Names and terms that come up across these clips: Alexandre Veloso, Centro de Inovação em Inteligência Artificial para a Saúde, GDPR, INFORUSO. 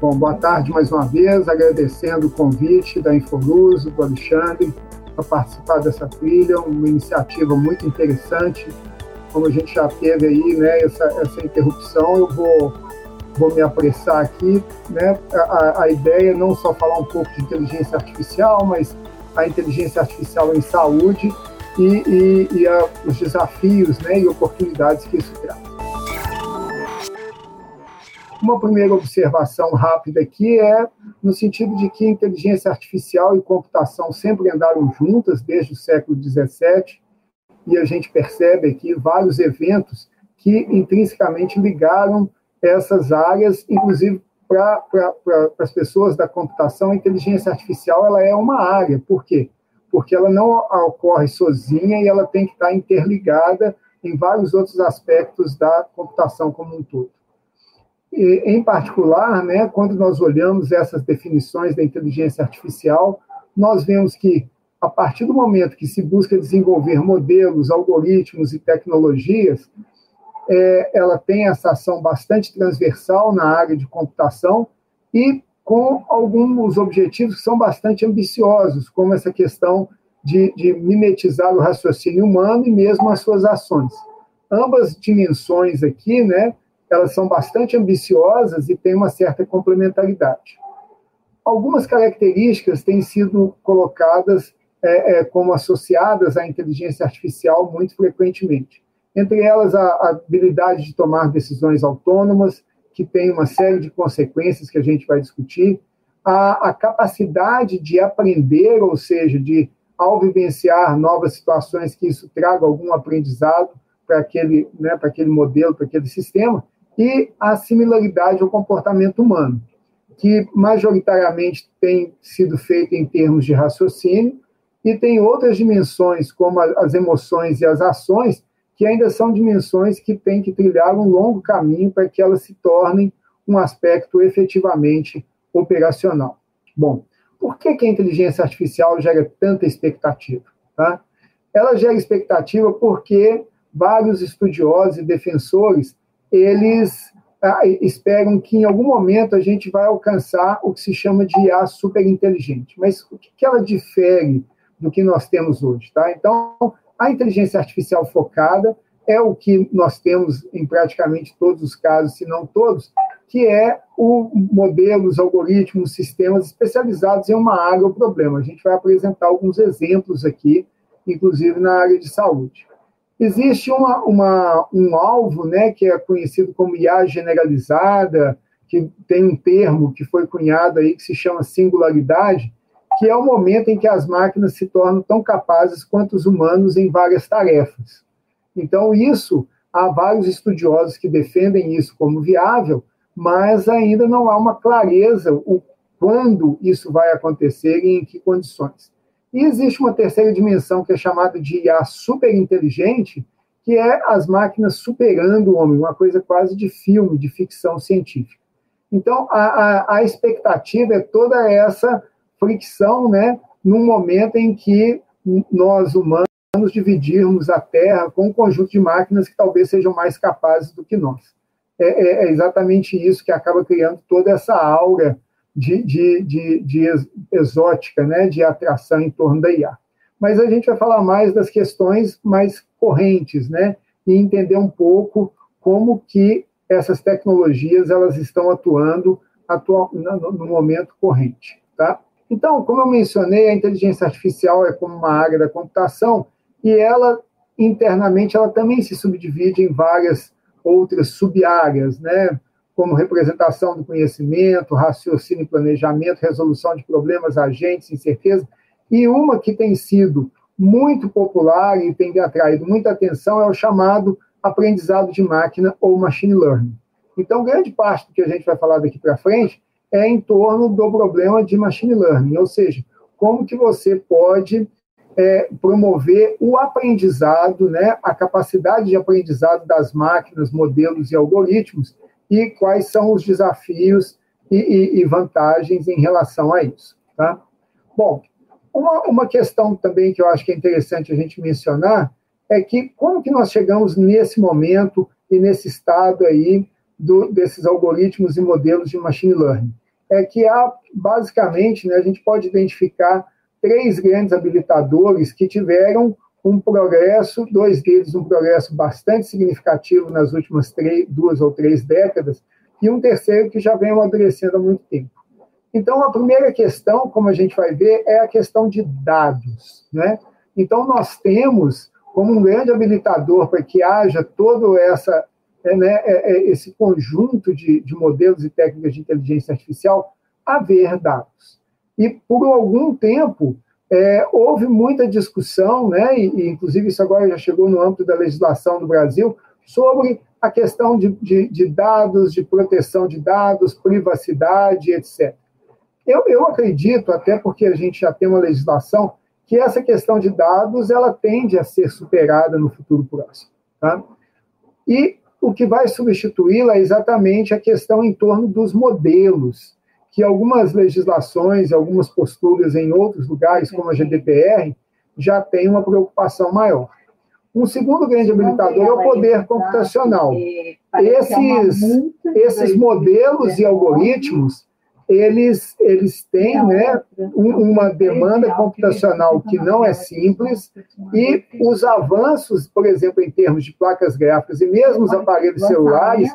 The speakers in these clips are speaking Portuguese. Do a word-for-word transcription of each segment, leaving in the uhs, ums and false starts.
Bom, boa tarde mais uma vez, agradecendo o convite da INFORUSO, do Alexandre, para participar dessa trilha, uma iniciativa muito interessante. Como a gente já teve aí, né, essa, essa interrupção, eu vou, vou me apressar aqui, né? A, a ideia é não só falar um pouco de inteligência artificial, mas a inteligência artificial em saúde e, e, e a, os desafios, né, e oportunidades que isso traz. Uma primeira observação rápida aqui é no sentido de que inteligência artificial e computação sempre andaram juntas desde o século dezessete, e a gente percebe aqui vários eventos que intrinsecamente ligaram essas áreas, inclusive para pra, pra, as pessoas da computação, a inteligência artificial ela é uma área. Por quê? Porque ela não ocorre sozinha e ela tem que estar interligada em vários outros aspectos da computação como um todo. E, em particular, né, quando nós olhamos essas definições da inteligência artificial, nós vemos que, a partir do momento que se busca desenvolver modelos, algoritmos e tecnologias, é, ela tem essa ação bastante transversal na área de computação e com alguns objetivos que são bastante ambiciosos, como essa questão de, de mimetizar o raciocínio humano e mesmo as suas ações. Ambas dimensões aqui, né? Elas são bastante ambiciosas e têm uma certa complementaridade. Algumas características têm sido colocadas é, é, como associadas à inteligência artificial muito frequentemente. Entre elas, a, a habilidade de tomar decisões autônomas, que tem uma série de consequências que a gente vai discutir, a, a capacidade de aprender, ou seja, de, ao vivenciar novas situações, que isso traga algum aprendizado para aquele, né, para aquele modelo, para aquele sistema, e a similaridade ao comportamento humano, que majoritariamente tem sido feita em termos de raciocínio, e tem outras dimensões, como as emoções e as ações, que ainda são dimensões que têm que trilhar um longo caminho para que elas se tornem um aspecto efetivamente operacional. Bom, por que que a inteligência artificial gera tanta expectativa? Tá? Ela gera expectativa porque vários estudiosos e defensores, eles ah, esperam que em algum momento a gente vai alcançar o que se chama de I A superinteligente. Mas o que, que ela difere do que nós temos hoje? Tá? Então, a inteligência artificial focada é o que nós temos em praticamente todos os casos, se não todos, que é o modelos, algoritmos, sistemas especializados em uma área ou problema. A gente vai apresentar alguns exemplos aqui, inclusive na área de saúde. Existe uma, uma, um alvo, né, que é conhecido como I A generalizada, que tem um termo que foi cunhado aí, que se chama singularidade, que é o momento em que as máquinas se tornam tão capazes quanto os humanos em várias tarefas. Então, isso, há vários estudiosos que defendem isso como viável, mas ainda não há uma clareza o, quando isso vai acontecer e em que condições. E existe uma terceira dimensão, que é chamada de I A superinteligente, que é as máquinas superando o homem, uma coisa quase de filme, de ficção científica. Então, a, a, a expectativa é toda essa fricção, né, num momento em que nós, humanos, dividirmos a Terra com um conjunto de máquinas que talvez sejam mais capazes do que nós. É, é, é exatamente isso que acaba criando toda essa aura De, de, de, de exótica, né, de atração em torno da I A. Mas a gente vai falar mais das questões mais correntes, né, e entender um pouco como que essas tecnologias elas estão atuando atual, no, no momento corrente. Tá? Então, como eu mencionei, a inteligência artificial é como uma área da computação e ela, internamente, ela também se subdivide em várias outras sub-áreas, né, como representação do conhecimento, raciocínio e planejamento, resolução de problemas, agentes, incerteza. E uma que tem sido muito popular e tem atraído muita atenção é o chamado aprendizado de máquina ou machine learning. Então, grande parte do que a gente vai falar daqui para frente é em torno do problema de machine learning, ou seja, como que você pode é, promover o aprendizado, né, a capacidade de aprendizado das máquinas, modelos e algoritmos, e quais são os desafios e, e, e vantagens em relação a isso. Tá? Bom, uma, uma questão também que eu acho que é interessante a gente mencionar é que como que nós chegamos nesse momento e nesse estado aí do, desses algoritmos e modelos de machine learning? É que há, basicamente, né, a gente pode identificar três grandes habilitadores que tiveram um progresso, dois deles um progresso bastante significativo nas últimas três, duas ou três décadas, e um terceiro que já vem amadurecendo há muito tempo. Então, a primeira questão, como a gente vai ver, é a questão de dados, né? Então, nós temos como um grande habilitador para que haja todo essa, né, esse conjunto de, de modelos e técnicas de inteligência artificial, haver dados. E, por algum tempo, é, houve muita discussão, né, e, e, inclusive, isso agora já chegou no âmbito da legislação do Brasil, sobre a questão de, de, de dados, de proteção de dados, privacidade, etcétera. Eu, eu acredito, até porque a gente já tem uma legislação, que essa questão de dados ela tende a ser superada no futuro próximo. Tá? E o que vai substituí-la é exatamente a questão em torno dos modelos, que algumas legislações, algumas posturas em outros lugares, como a G D P R, já tem uma preocupação maior. Um segundo grande habilitador é o poder computacional. Esses, esses modelos e algoritmos, eles, eles têm, né, uma demanda computacional que não é simples, e os avanços, por exemplo, em termos de placas gráficas e mesmo os aparelhos celulares,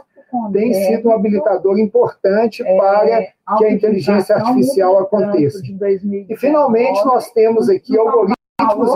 tem sido um habilitador importante para que a inteligência artificial aconteça. E, finalmente, nós temos aqui algoritmos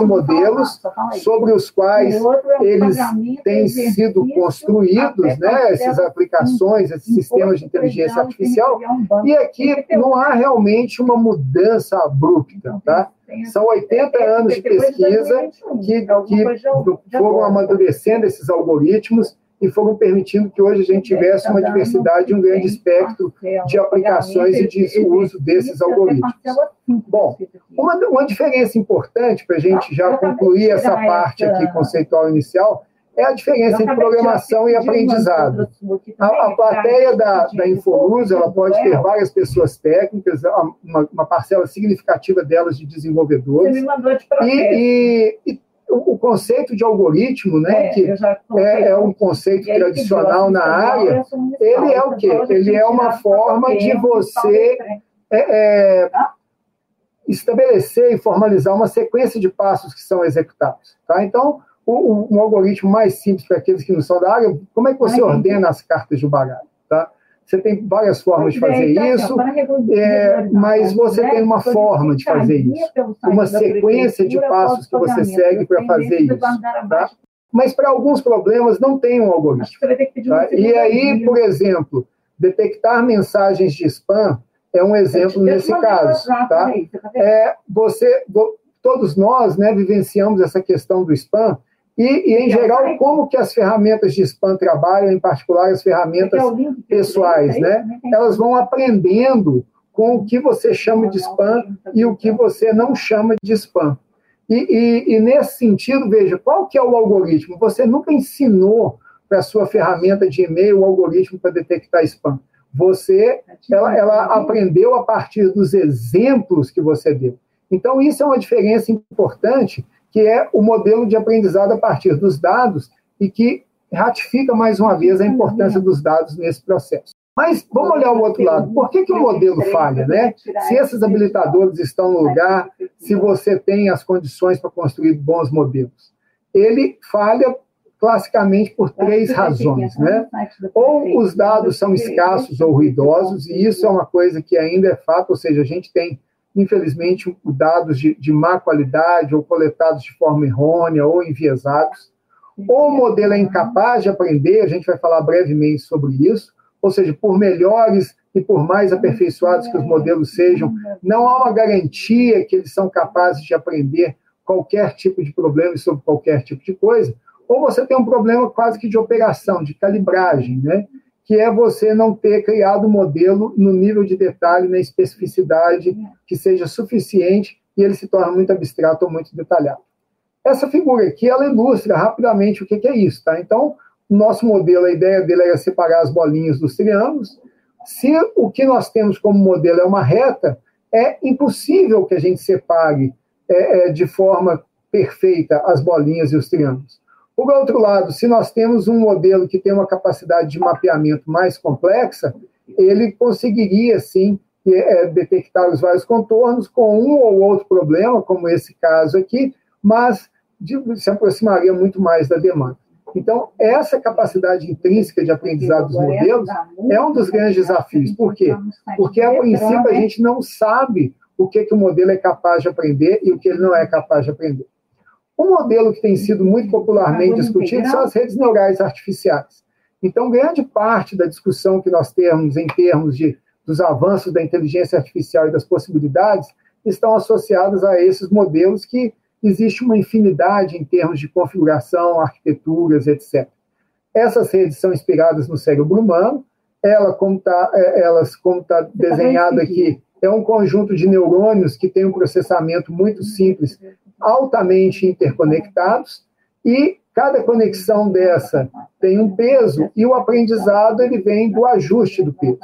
e modelos sobre os quais eles têm sido construídos, né, essas aplicações, esses sistemas de inteligência artificial, e aqui não há realmente uma mudança abrupta, tá? São oitenta anos de pesquisa que, que foram amadurecendo esses algoritmos e foram permitindo que hoje a gente tivesse uma diversidade, um grande espectro de aplicações e de uso desses algoritmos. Bom, uma, uma diferença importante para a gente já concluir essa parte aqui conceitual inicial é a diferença entre programação e aprendizado. A, a plateia da, da INFORUSO, ela pode ter várias pessoas técnicas, uma, uma parcela significativa delas de desenvolvedores, e, e, e o conceito de algoritmo, né, é, que é, é um conceito tradicional na área, ele é o quê? Ele é uma forma de você é, é, estabelecer e formalizar uma sequência de passos que são executados. Tá? Então, o, o, um algoritmo mais simples para aqueles que não são da área, como é que você ordena as cartas do baralho? Tá? Você tem várias formas de fazer isso, é, mas você tem uma forma de fazer isso, uma sequência de passos que você segue para fazer isso. Tá? Mas para alguns problemas não tem um algoritmo. Tá? E aí, por exemplo, detectar mensagens de spam é um exemplo nesse caso. Tá? É, você, todos nós, né, vivenciamos essa questão do spam. E, e, em geral, como que as ferramentas de spam trabalham, em particular as ferramentas pessoais, né? Elas vão aprendendo com o que você chama de spam e o que você não chama de spam. E, e, e nesse sentido, veja, qual que é o algoritmo? Você nunca ensinou para a sua ferramenta de e-mail o algoritmo para detectar spam. Você, ela, ela aprendeu a partir dos exemplos que você deu. Então, isso é uma diferença importante, que é o modelo de aprendizado a partir dos dados e que ratifica, mais uma vez, a importância dos dados nesse processo. Mas vamos olhar o outro lado. Por que que o modelo falha, né? Se esses habilitadores estão no lugar, se você tem as condições para construir bons modelos. Ele falha, classicamente, por três razões, né? Ou os dados são escassos ou ruidosos, e isso é uma coisa que ainda é fato, ou seja, a gente tem, infelizmente, dados de, de má qualidade ou coletados de forma errônea ou enviesados. Ou o modelo é incapaz de aprender, a gente vai falar brevemente sobre isso, ou seja, por melhores e por mais aperfeiçoados que os modelos sejam, não há uma garantia que eles são capazes de aprender qualquer tipo de problema e sobre qualquer tipo de coisa. Ou você tem um problema quase que de operação, de calibragem, né? Que é você não ter criado um modelo no nível de detalhe, na especificidade que seja suficiente, e ele se torna muito abstrato ou muito detalhado. Essa figura aqui, ela ilustra rapidamente o que que é isso, tá? Então, o nosso modelo, a ideia dele era separar as bolinhas dos triângulos. Se o que nós temos como modelo é uma reta, é impossível que a gente separe é, é, de forma perfeita as bolinhas e os triângulos. Por outro lado, se nós temos um modelo que tem uma capacidade de mapeamento mais complexa, ele conseguiria, sim, detectar os vários contornos com um ou outro problema, como esse caso aqui, mas se aproximaria muito mais da demanda. Então, essa capacidade intrínseca de aprendizado dos modelos é um dos grandes desafios. Por quê? Porque, a princípio, a gente não sabe o que, que o modelo é capaz de aprender e o que ele não é capaz de aprender. Um modelo que tem sido muito popularmente discutido são as redes neurais artificiais. Então, grande parte da discussão que nós temos em termos de, dos avanços da inteligência artificial e das possibilidades estão associadas a esses modelos que existe uma infinidade em termos de configuração, arquiteturas, etcétera. Essas redes são inspiradas no cérebro humano, ela, como tá, elas, como está desenhado aqui, é um conjunto de neurônios que tem um processamento muito simples, altamente interconectados, e cada conexão dessa tem um peso, e o aprendizado ele vem do ajuste do peso.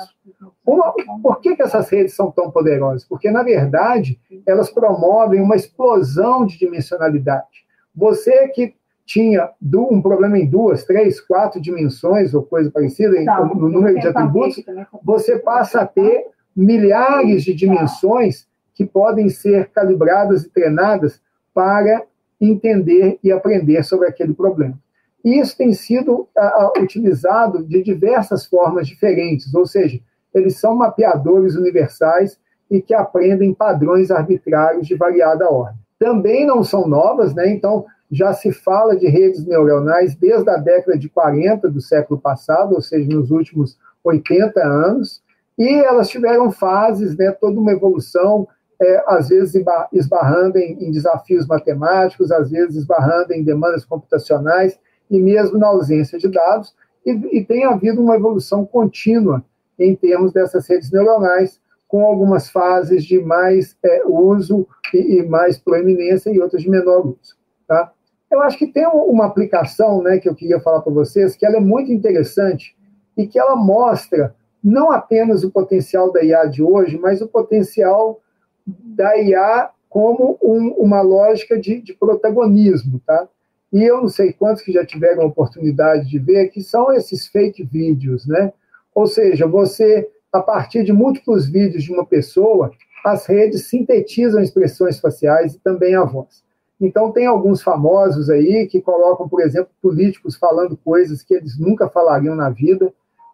Uma, por que, que essas redes são tão poderosas? Porque, na verdade, elas promovem uma explosão de dimensionalidade. Você que tinha um problema em duas, três, quatro dimensões, ou coisa parecida, no número de atributos, você passa a ter milhares de dimensões que podem ser calibradas e treinadas para entender e aprender sobre aquele problema. E isso tem sido a, a, utilizado de diversas formas diferentes, ou seja, eles são mapeadores universais e que aprendem padrões arbitrários de variada ordem. Também não são novas, né? Então já se fala de redes neuronais desde a década de quarenta do século passado, ou seja, nos últimos oitenta anos, e elas tiveram fases, né, toda uma evolução, é, às vezes esbarrando em, em desafios matemáticos, às vezes esbarrando em demandas computacionais, e mesmo na ausência de dados, e, e tem havido uma evolução contínua em termos dessas redes neuronais, com algumas fases de mais é, uso e, e mais proeminência, e outras de menor uso. Tá? Eu acho que tem uma aplicação, né, que eu queria falar para vocês, que ela é muito interessante, e que ela mostra não apenas o potencial da I A de hoje, mas o potencial da I A como um, uma lógica de, de protagonismo, tá? E eu não sei quantos que já tiveram a oportunidade de ver, que são esses fake vídeos, né? Ou seja, você, a partir de múltiplos vídeos de uma pessoa, as redes sintetizam expressões faciais e também a voz. Então, tem alguns famosos aí que colocam, por exemplo, políticos falando coisas que eles nunca falariam na vida,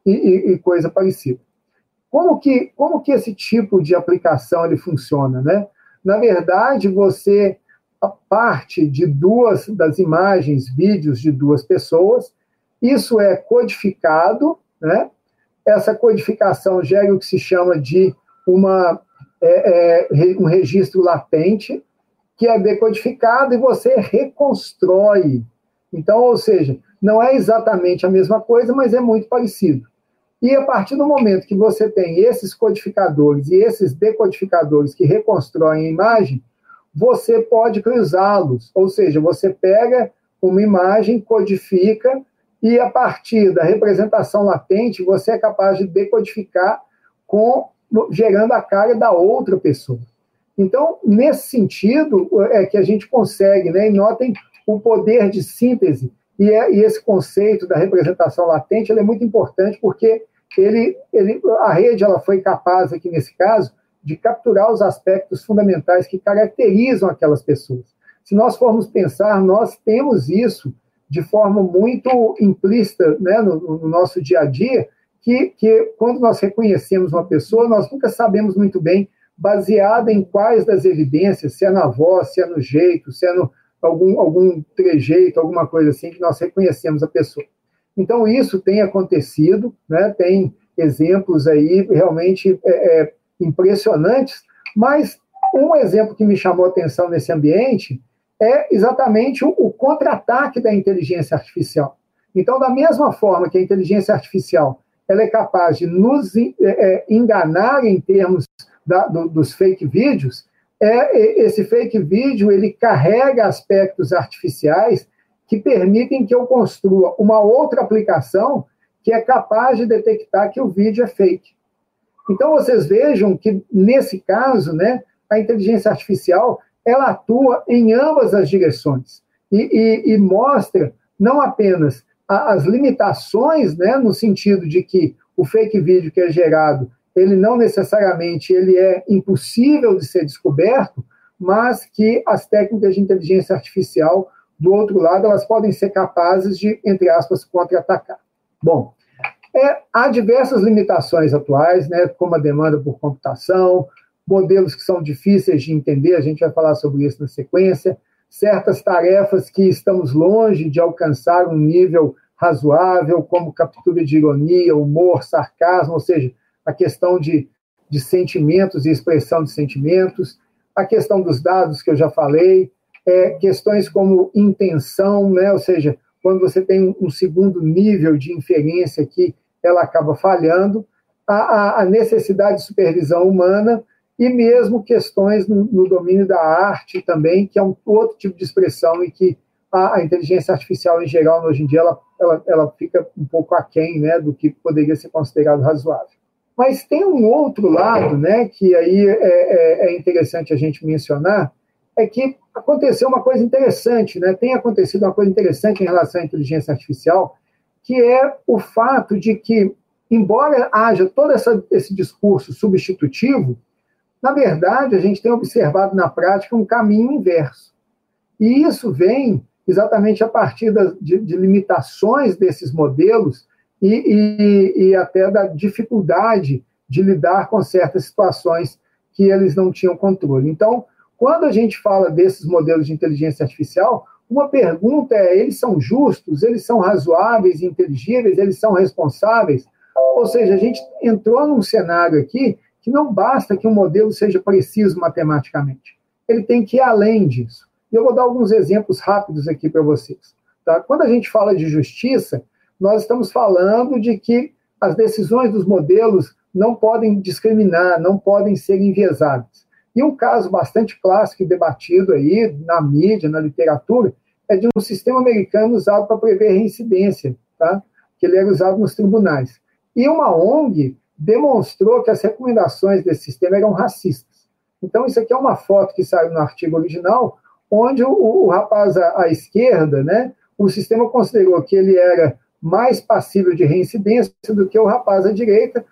E, e coisa parecida. Como que, como que esse tipo de aplicação ele funciona, né? Na verdade, você parte de duas das imagens, vídeos de duas pessoas, isso é codificado, né? Essa codificação gera o que se chama de uma, é, é, um registro latente, que é decodificado e você reconstrói. Então, ou seja, não é exatamente a mesma coisa, mas é muito parecido. E a partir do momento que você tem esses codificadores e esses decodificadores que reconstroem a imagem, você pode cruzá-los, ou seja, você pega uma imagem, codifica, e a partir da representação latente, você é capaz de decodificar, com, gerando a cara da outra pessoa. Então, nesse sentido, é que a gente consegue, né? E notem o poder de síntese, e, é, e esse conceito da representação latente ele é muito importante, porque ele, ele, a rede ela foi capaz, aqui nesse caso, de capturar os aspectos fundamentais que caracterizam aquelas pessoas. Se nós formos pensar, nós temos isso de forma muito implícita, né, no, no nosso dia a dia, que, que quando nós reconhecemos uma pessoa, nós nunca sabemos muito bem baseada em quais das evidências, se é na voz, se é no jeito, se é no... Algum, algum trejeito, alguma coisa assim, que nós reconhecemos a pessoa. Então, isso tem acontecido, né? Tem exemplos aí realmente é, é, impressionantes, mas um exemplo que me chamou a atenção nesse ambiente é exatamente o, o contra-ataque da inteligência artificial. Então, da mesma forma que a inteligência artificial ela é capaz de nos é, enganar em termos da, do, dos fake vídeos, É, esse fake vídeo, ele carrega aspectos artificiais que permitem que eu construa uma outra aplicação que é capaz de detectar que o vídeo é fake. Então, vocês vejam que, nesse caso, né, a inteligência artificial, ela atua em ambas as direções e, e, e mostra não apenas as limitações, né, no sentido de que o fake vídeo que é gerado, ele não necessariamente ele é impossível de ser descoberto, mas que as técnicas de inteligência artificial, do outro lado, elas podem ser capazes de, entre aspas, contra-atacar. Bom, é, há diversas limitações atuais, né, como a demanda por computação, modelos que são difíceis de entender, a gente vai falar sobre isso na sequência, certas tarefas que estamos longe de alcançar um nível razoável, como captura de ironia, humor, sarcasmo, ou seja, a questão de, de sentimentos e expressão de sentimentos, a questão dos dados que eu já falei, é, questões como intenção, né? Ou seja, quando você tem um segundo nível de inferência que ela acaba falhando, a, a necessidade de supervisão humana e mesmo questões no, no domínio da arte também, que é um outro tipo de expressão e que a, a inteligência artificial em geral, hoje em dia, ela, ela, ela fica um pouco aquém, né, do que poderia ser considerado razoável. Mas tem um outro lado, né, que aí é, é, é interessante a gente mencionar, é que aconteceu uma coisa interessante, né? Tem acontecido uma coisa interessante em relação à inteligência artificial, que é o fato de que, embora haja todo essa, esse discurso substitutivo, na verdade, a gente tem observado na prática um caminho inverso. E isso vem exatamente a partir das, de, de limitações desses modelos e, e, e até da dificuldade de lidar com certas situações que eles não tinham controle. Então, quando a gente fala desses modelos de inteligência artificial, uma pergunta é, eles são justos, eles são razoáveis, inteligíveis, eles são responsáveis? Ou seja, a gente entrou num cenário aqui que não basta que um modelo seja preciso matematicamente. Ele tem que ir além disso. E eu vou dar alguns exemplos rápidos aqui para vocês. Tá? Quando a gente fala de justiça, nós estamos falando de que as decisões dos modelos não podem discriminar, não podem ser enviesadas. E um caso bastante clássico e debatido aí na mídia, na literatura, é de um sistema americano usado para prever reincidência, tá? Que ele era usado nos tribunais. E uma O N G demonstrou que as recomendações desse sistema eram racistas. Então, isso aqui é uma foto que saiu no artigo original, onde o, o rapaz à, à esquerda, né, o sistema considerou que ele era mais passível de reincidência do que o rapaz à direita,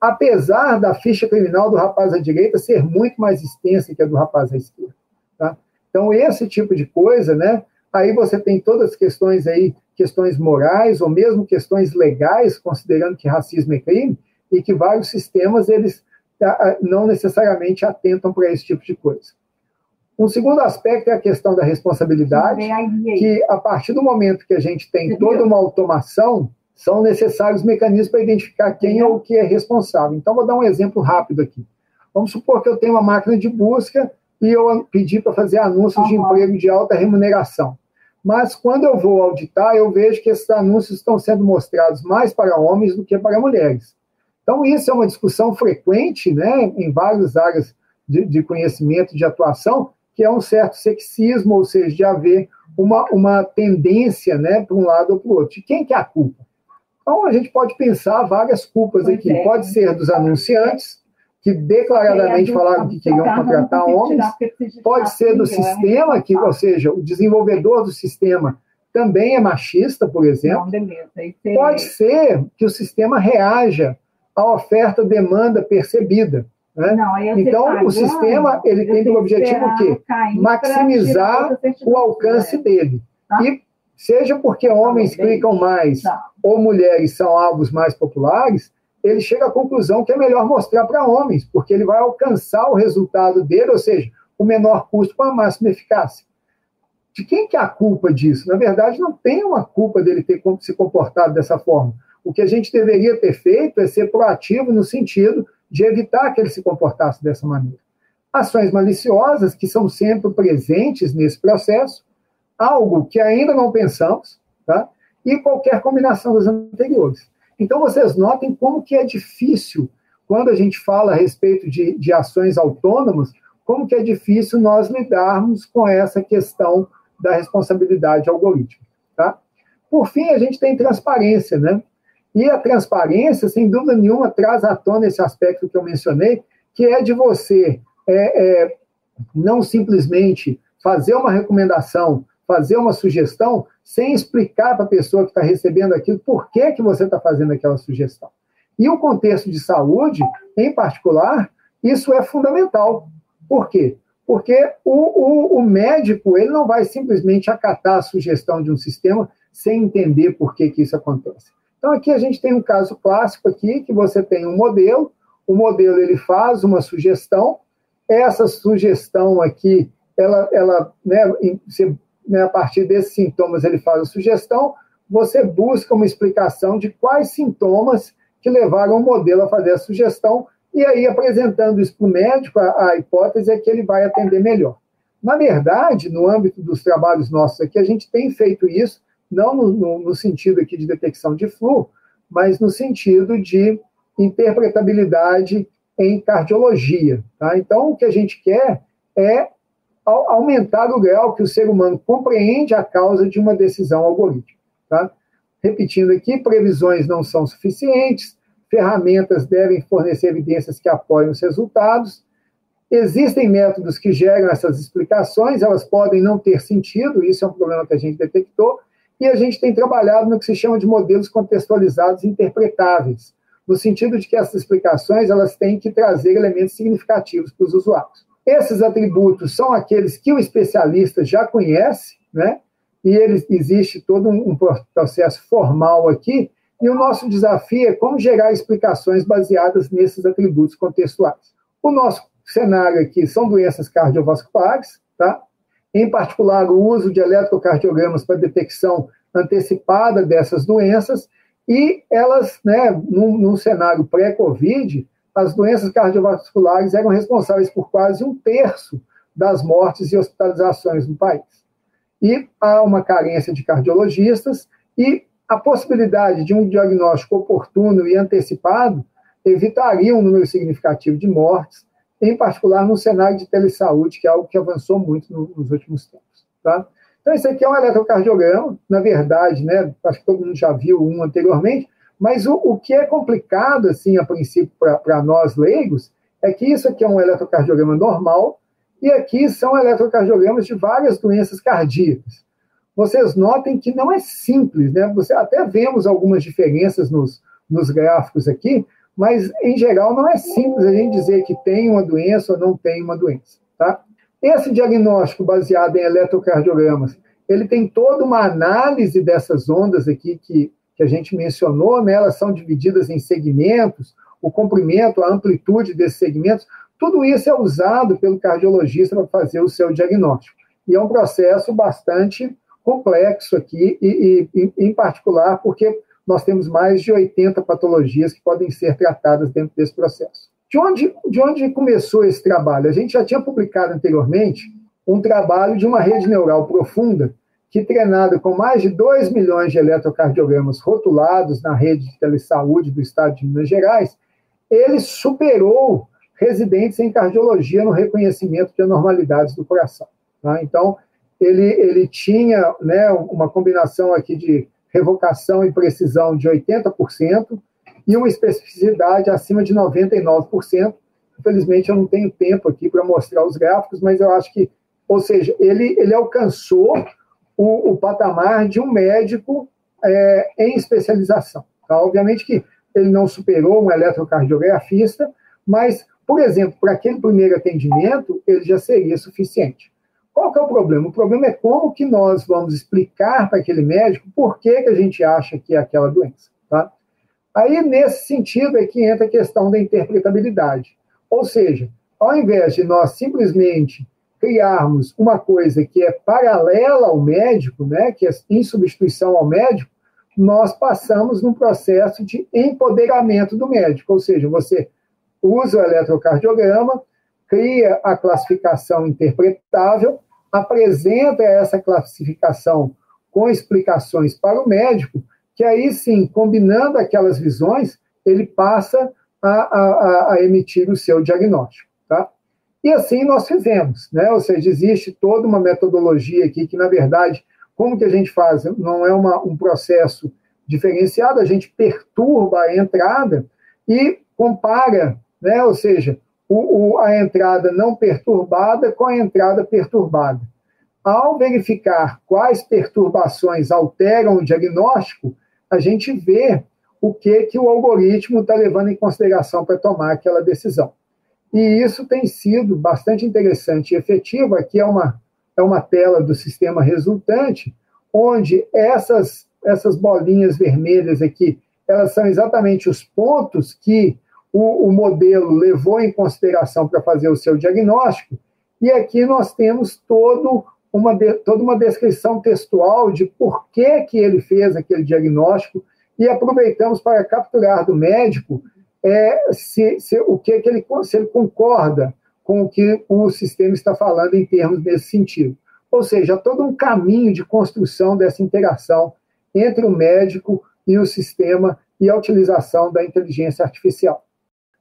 apesar da ficha criminal do rapaz à direita ser muito mais extensa que a do rapaz à esquerda. Tá? Então, esse tipo de coisa, né? Aí você tem todas as questões aí, questões morais, ou mesmo questões legais, considerando que racismo é crime, e que vários sistemas, eles não necessariamente atentam para esse tipo de coisa. Um segundo aspecto é a questão da responsabilidade, que a partir do momento que a gente tem toda uma automação, são necessários mecanismos para identificar quem é o que é responsável. Então, vou dar um exemplo rápido aqui. Vamos supor que eu tenho uma máquina de busca e eu pedi para fazer anúncios de emprego de alta remuneração. Mas, quando eu vou auditar, eu vejo que esses anúncios estão sendo mostrados mais para homens do que para mulheres. Então, isso é uma discussão frequente, né, em várias áreas de, de conhecimento, de atuação, que é um certo sexismo, ou seja, de haver uma, uma tendência, né, para um lado ou para o outro. De quem que é a culpa? Então, a gente pode pensar várias culpas pois aqui. É. Pode ser dos anunciantes, que declaradamente falaram que queriam contratar homens. Pode ser do sistema, que, ou seja, o desenvolvedor do sistema também é machista, por exemplo. Pode ser que o sistema reaja a oferta-demanda percebida. Né? Não, então, pagando, o sistema ele tem como objetivo o quê? Maximizar o alcance dele. Tá? E seja porque homens tá clicam mais tá. ou mulheres são alvos mais populares, ele chega à conclusão que é melhor mostrar para homens, porque ele vai alcançar o resultado dele, ou seja, o menor custo com a máxima eficácia. De quem que é a culpa disso? Na verdade, não tem uma culpa dele ter se comportado dessa forma. O que a gente deveria ter feito é ser proativo no sentido de evitar que ele se comportasse dessa maneira. Ações maliciosas que são sempre presentes nesse processo, algo que ainda não pensamos, tá? E qualquer combinação das anteriores. Então, vocês notem como que é difícil, quando a gente fala a respeito de, de ações autônomas, como que é difícil nós lidarmos com essa questão da responsabilidade algorítmica. Tá? Por fim, a gente tem transparência, né? E a transparência, sem dúvida nenhuma, traz à tona esse aspecto que eu mencionei, que é de você é, é, não simplesmente fazer uma recomendação, fazer uma sugestão, sem explicar para a pessoa que está recebendo aquilo por que, que você está fazendo aquela sugestão. E o contexto de saúde, em particular, isso é fundamental. Por quê? Porque o, o, o médico ele não vai simplesmente acatar a sugestão de um sistema sem entender por que, que isso acontece. Então, aqui a gente tem um caso clássico aqui, que você tem um modelo, o modelo ele faz uma sugestão, essa sugestão aqui, ela, ela, né, você, né, a partir desses sintomas ele faz a sugestão, você busca uma explicação de quais sintomas que levaram o modelo a fazer a sugestão, e aí apresentando isso para o médico, a, a hipótese é que ele vai atender melhor. Na verdade, no âmbito dos trabalhos nossos aqui, a gente tem feito isso, não no, no, no sentido aqui de detecção de flu, mas no sentido de interpretabilidade em cardiologia. Tá? Então, o que a gente quer é aumentar o grau que o ser humano compreende a causa de uma decisão algorítmica. Tá? Repetindo aqui, previsões não são suficientes, ferramentas devem fornecer evidências que apoiem os resultados, existem métodos que geram essas explicações, elas podem não ter sentido, isso é um problema que a gente detectou, e a gente tem trabalhado no que se chama de modelos contextualizados interpretáveis, no sentido de que essas explicações elas têm que trazer elementos significativos para os usuários. Esses atributos são aqueles que o especialista já conhece, né? E ele, existe todo um processo formal aqui, e o nosso desafio é como gerar explicações baseadas nesses atributos contextuais. O nosso cenário aqui são doenças cardiovasculares, tá? Em particular o uso de eletrocardiogramas para detecção antecipada dessas doenças, e elas, né, num, num cenário pré-Covid, as doenças cardiovasculares eram responsáveis por quase um terço das mortes e hospitalizações no país. E há uma carência de cardiologistas, e a possibilidade de um diagnóstico oportuno e antecipado evitaria um número significativo de mortes, em particular no cenário de telesaúde, que é algo que avançou muito no, nos últimos tempos. Tá? Então, isso aqui é um eletrocardiograma, na verdade, né, acho que todo mundo já viu um anteriormente, mas o, o que é complicado, assim, a princípio, para nós leigos, é que isso aqui é um eletrocardiograma normal, e aqui são eletrocardiogramas de várias doenças cardíacas. Vocês notem que não é simples, né? Você, até vemos algumas diferenças nos, nos gráficos aqui, mas, em geral, não é simples a gente dizer que tem uma doença ou não tem uma doença, tá? Esse diagnóstico baseado em eletrocardiogramas, ele tem toda uma análise dessas ondas aqui que, que a gente mencionou, né? Elas são divididas em segmentos, o comprimento, a amplitude desses segmentos, tudo isso é usado pelo cardiologista para fazer o seu diagnóstico. E é um processo bastante complexo aqui, e, e, em particular porque nós temos mais de oitenta patologias que podem ser tratadas dentro desse processo. De onde, de onde começou esse trabalho? A gente já tinha publicado anteriormente um trabalho de uma rede neural profunda que, treinada com mais de dois milhões de eletrocardiogramas rotulados na rede de telesaúde do estado de Minas Gerais, ele superou residentes em cardiologia no reconhecimento de anormalidades do coração. Tá? Então, ele, ele tinha, né, uma combinação aqui de revocação e precisão de oitenta por cento, e uma especificidade acima de noventa e nove por cento. Infelizmente, eu não tenho tempo aqui para mostrar os gráficos, mas eu acho que, ou seja, ele, ele alcançou o, o patamar de um médico é, em especialização. Tá? Obviamente que ele não superou um eletrocardiografista, mas, por exemplo, para aquele primeiro atendimento, ele já seria suficiente. Qual que é o problema? O problema é como que nós vamos explicar para aquele médico por que, que a gente acha que é aquela doença. Tá? Aí, nesse sentido, é que entra a questão da interpretabilidade. Ou seja, ao invés de nós simplesmente criarmos uma coisa que é paralela ao médico, né, que é em substituição ao médico, nós passamos num processo de empoderamento do médico. Ou seja, você usa o eletrocardiograma, cria a classificação interpretável, apresenta essa classificação com explicações para o médico, que aí sim, combinando aquelas visões, ele passa a, a, a emitir o seu diagnóstico. Tá? E assim nós fizemos, né? Ou seja, existe toda uma metodologia aqui que, na verdade, como que a gente faz? Não é uma, um processo diferenciado, a gente perturba a entrada e compara, né? Ou seja, o, o, a entrada não perturbada com a entrada perturbada. ao verificar quais perturbações alteram o diagnóstico, a gente vê o que, que o algoritmo está levando em consideração para tomar aquela decisão. E isso tem sido bastante interessante e efetivo. Aqui é uma, é uma tela do sistema resultante, onde essas, essas bolinhas vermelhas aqui, elas são exatamente os pontos que o, o modelo levou em consideração para fazer o seu diagnóstico, e aqui nós temos todo uma de, toda uma descrição textual de por que, que ele fez aquele diagnóstico, e aproveitamos para capturar do médico é, se, se, o que, que ele, se ele concorda com o que o sistema está falando em termos desse sentido. Ou seja, todo um caminho de construção dessa interação entre o médico e o sistema e a utilização da inteligência artificial.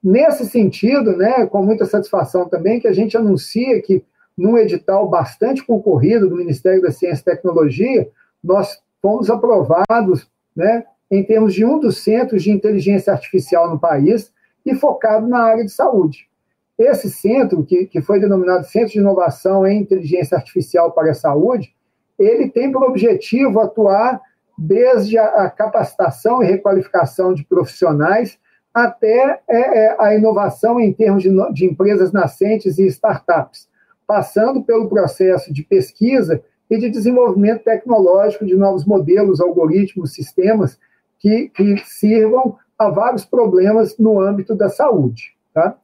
Nesse sentido, né, com muita satisfação também, que a gente anuncia que, num edital bastante concorrido do Ministério da Ciência e Tecnologia, nós fomos aprovados, né, em termos de um dos centros de inteligência artificial no país e focado na área de saúde. Esse centro, que, que foi denominado Centro de Inovação em Inteligência Artificial para a Saúde, ele tem por objetivo atuar desde a, a capacitação e requalificação de profissionais até é, é, a inovação em termos de, de empresas nascentes e startups, passando pelo processo de pesquisa e de desenvolvimento tecnológico de novos modelos, algoritmos, sistemas que, que sirvam a vários problemas no âmbito da saúde, tá?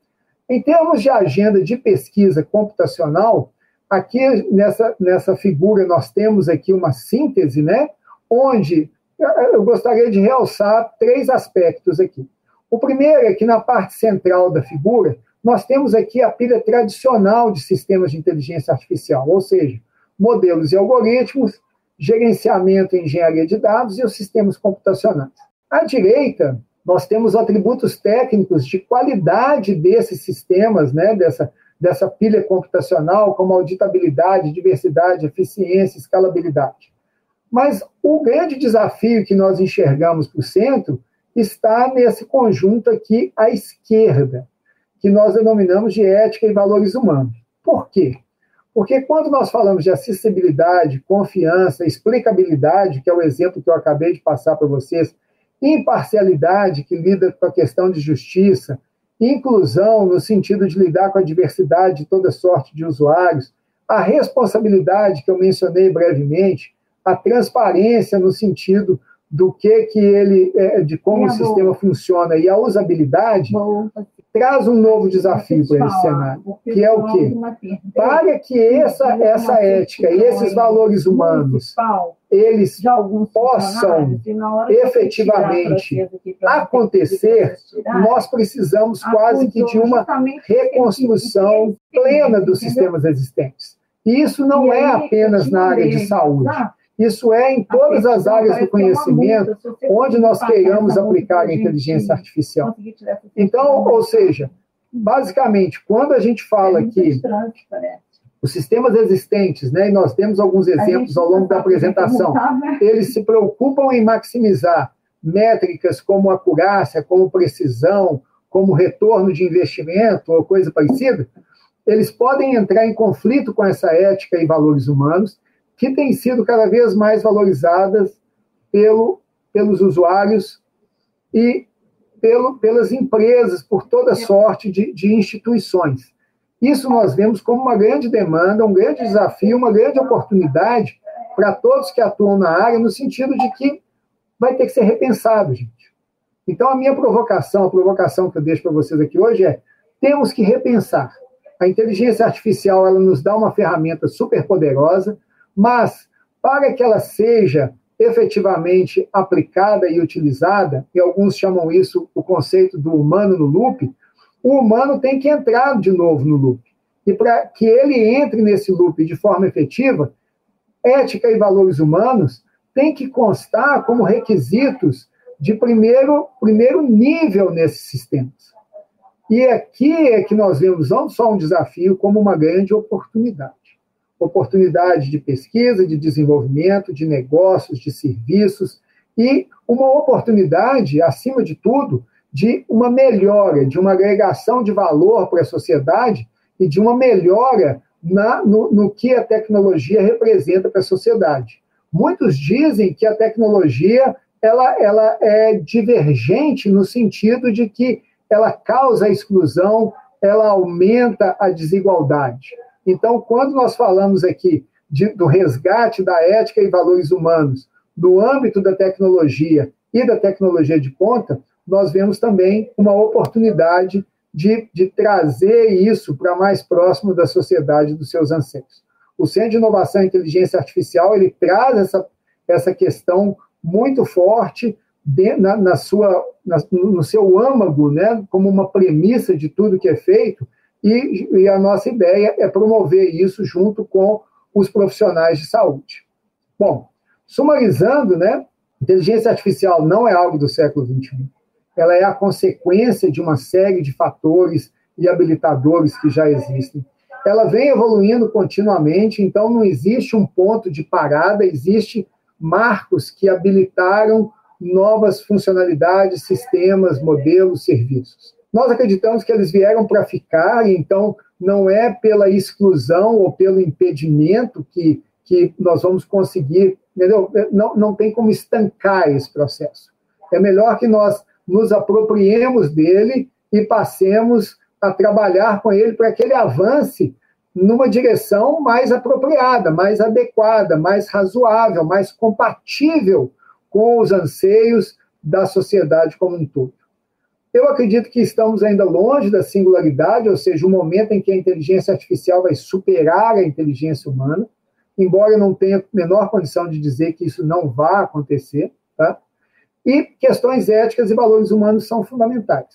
Em termos de agenda de pesquisa computacional, aqui nessa, nessa figura nós temos aqui uma síntese, né, onde eu gostaria de realçar três aspectos aqui. O primeiro é que na parte central da figura, nós temos aqui a pilha tradicional de sistemas de inteligência artificial, ou seja, modelos e algoritmos, gerenciamento e engenharia de dados e os sistemas computacionais. À direita, nós temos atributos técnicos de qualidade desses sistemas, né, dessa, dessa pilha computacional, como auditabilidade, diversidade, eficiência, escalabilidade. Mas o grande desafio que nós enxergamos para o centro está nesse conjunto aqui à esquerda, que nós denominamos de ética e valores humanos. Por quê? Porque quando nós falamos de acessibilidade, confiança, explicabilidade, que é o exemplo que eu acabei de passar para vocês, imparcialidade, que lida com a questão de justiça, inclusão, no sentido de lidar com a diversidade de toda sorte de usuários, a responsabilidade, que eu mencionei brevemente, a transparência no sentido do que, que ele, de como o sistema funciona, e a usabilidade, traz um novo desafio para esse cenário, que é o quê? Para que essa, essa ética e esses valores humanos eles possam efetivamente acontecer, nós precisamos quase que de uma reconstrução plena dos sistemas existentes. E isso não é apenas na área de saúde. Isso é em todas as áreas do conhecimento onde nós queiramos aplicar a inteligência artificial. Então, ou seja, basicamente, quando a gente fala que os sistemas existentes, né, e nós temos alguns exemplos ao longo da apresentação, eles se preocupam em maximizar métricas como acurácia, como precisão, como retorno de investimento ou coisa parecida, eles podem entrar em conflito com essa ética e valores humanos, que têm sido cada vez mais valorizadas pelo, pelos usuários e pelo, pelas empresas, por toda sorte de, de instituições. Isso nós vemos como uma grande demanda, um grande desafio, uma grande oportunidade para todos que atuam na área, no sentido de que vai ter que ser repensado, gente. Então, a minha provocação, a provocação que eu deixo para vocês aqui hoje é, temos que repensar. A inteligência artificial, ela nos dá uma ferramenta super poderosa, mas, para que ela seja efetivamente aplicada e utilizada, e alguns chamam isso o conceito do humano no loop, o humano tem que entrar de novo no loop. E para que ele entre nesse loop de forma efetiva, ética e valores humanos têm que constar como requisitos de primeiro, primeiro nível nesses sistemas. E aqui é que nós vemos não só um desafio, como uma grande oportunidade. Oportunidade de pesquisa, de desenvolvimento, de negócios, de serviços, e uma oportunidade, acima de tudo, de uma melhora, de uma agregação de valor para a sociedade e de uma melhora na, no, no que a tecnologia representa para a sociedade. Muitos dizem que a tecnologia ela, ela é divergente no sentido de que ela causa a exclusão, ela aumenta a desigualdade. Então, quando nós falamos aqui de, do resgate da ética e valores humanos no âmbito da tecnologia e da tecnologia de ponta, nós vemos também uma oportunidade de, de trazer isso para mais próximo da sociedade dos seus anseios. O Centro de Inovação e Inteligência Artificial ele traz essa, essa questão muito forte de, na, na sua, na, no seu âmago, né, como uma premissa de tudo que é feito, e, e a nossa ideia é promover isso junto com os profissionais de saúde. Bom, sumarizando, né, inteligência artificial não é algo do século vinte e um. Ela é a consequência de uma série de fatores e habilitadores que já existem. Ela vem evoluindo continuamente, então não existe um ponto de parada, existe marcos que habilitaram novas funcionalidades, sistemas, modelos, serviços. Nós acreditamos que eles vieram para ficar, então não é pela exclusão ou pelo impedimento que, que nós vamos conseguir, entendeu? Não, não tem como estancar esse processo. É melhor que nós nos apropriemos dele e passemos a trabalhar com ele para que ele avance numa direção mais apropriada, mais adequada, mais razoável, mais compatível com os anseios da sociedade como um todo. Eu acredito que estamos ainda longe da singularidade, ou seja, o momento em que a inteligência artificial vai superar a inteligência humana, embora eu não tenha a menor condição de dizer que isso não vá acontecer, tá? E questões éticas e valores humanos são fundamentais.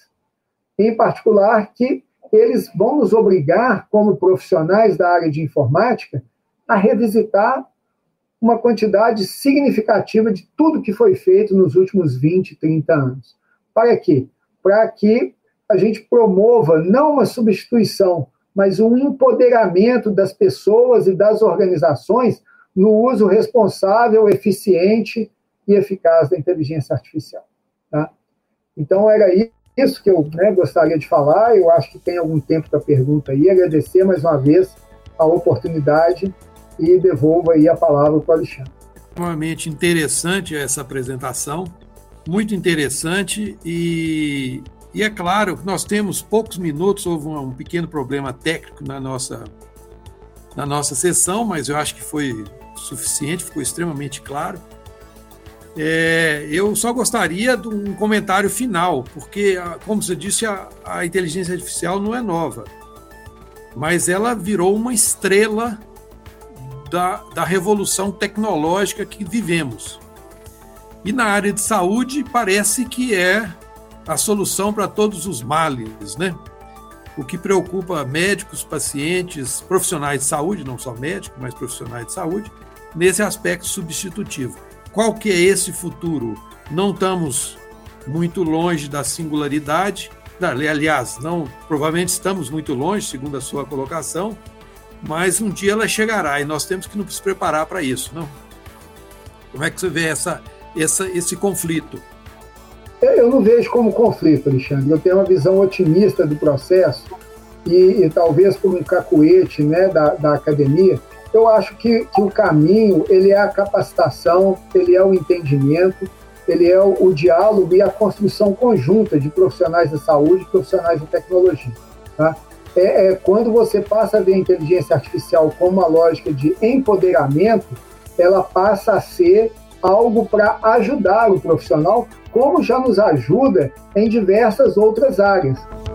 Em particular, que eles vão nos obrigar, como profissionais da área de informática, a revisitar uma quantidade significativa de tudo que foi feito nos últimos vinte, trinta anos. Para quê? Para que a gente promova, não uma substituição, mas um empoderamento das pessoas e das organizações no uso responsável, eficiente e eficaz da inteligência artificial. Tá? Então, era isso que eu né, gostaria de falar. Eu acho que tem algum tempo para a pergunta aí. Agradecer mais uma vez a oportunidade e devolvo aí a palavra para o Alexandre. Realmente interessante essa apresentação, muito interessante e, e é claro que nós temos poucos minutos, houve um, um pequeno problema técnico na nossa, na nossa sessão, mas eu acho que foi suficiente, ficou extremamente claro. É, eu só gostaria de um comentário final, porque, como você disse, a, a inteligência artificial não é nova, mas ela virou uma estrela da, da revolução tecnológica que vivemos. E na área de saúde parece que é a solução para todos os males, né? O que preocupa médicos, pacientes, profissionais de saúde, não só médicos, mas profissionais de saúde, nesse aspecto substitutivo. Qual que é esse futuro? Não estamos muito longe da singularidade, aliás, não, provavelmente estamos muito longe, segundo a sua colocação, mas um dia ela chegará e nós temos que nos preparar para isso, não? Como é que você vê essa, essa, esse conflito? Eu não vejo como conflito, Alexandre. Eu tenho uma visão otimista do processo e, e talvez por um cacuete né, da, da academia, eu acho que, que o caminho, ele é a capacitação, ele é o entendimento, ele é o, o diálogo e a construção conjunta de profissionais da saúde, profissionais da tecnologia. Tá? É, é, quando você passa a ver a inteligência artificial como uma lógica de empoderamento, ela passa a ser algo para ajudar o profissional, como já nos ajuda em diversas outras áreas.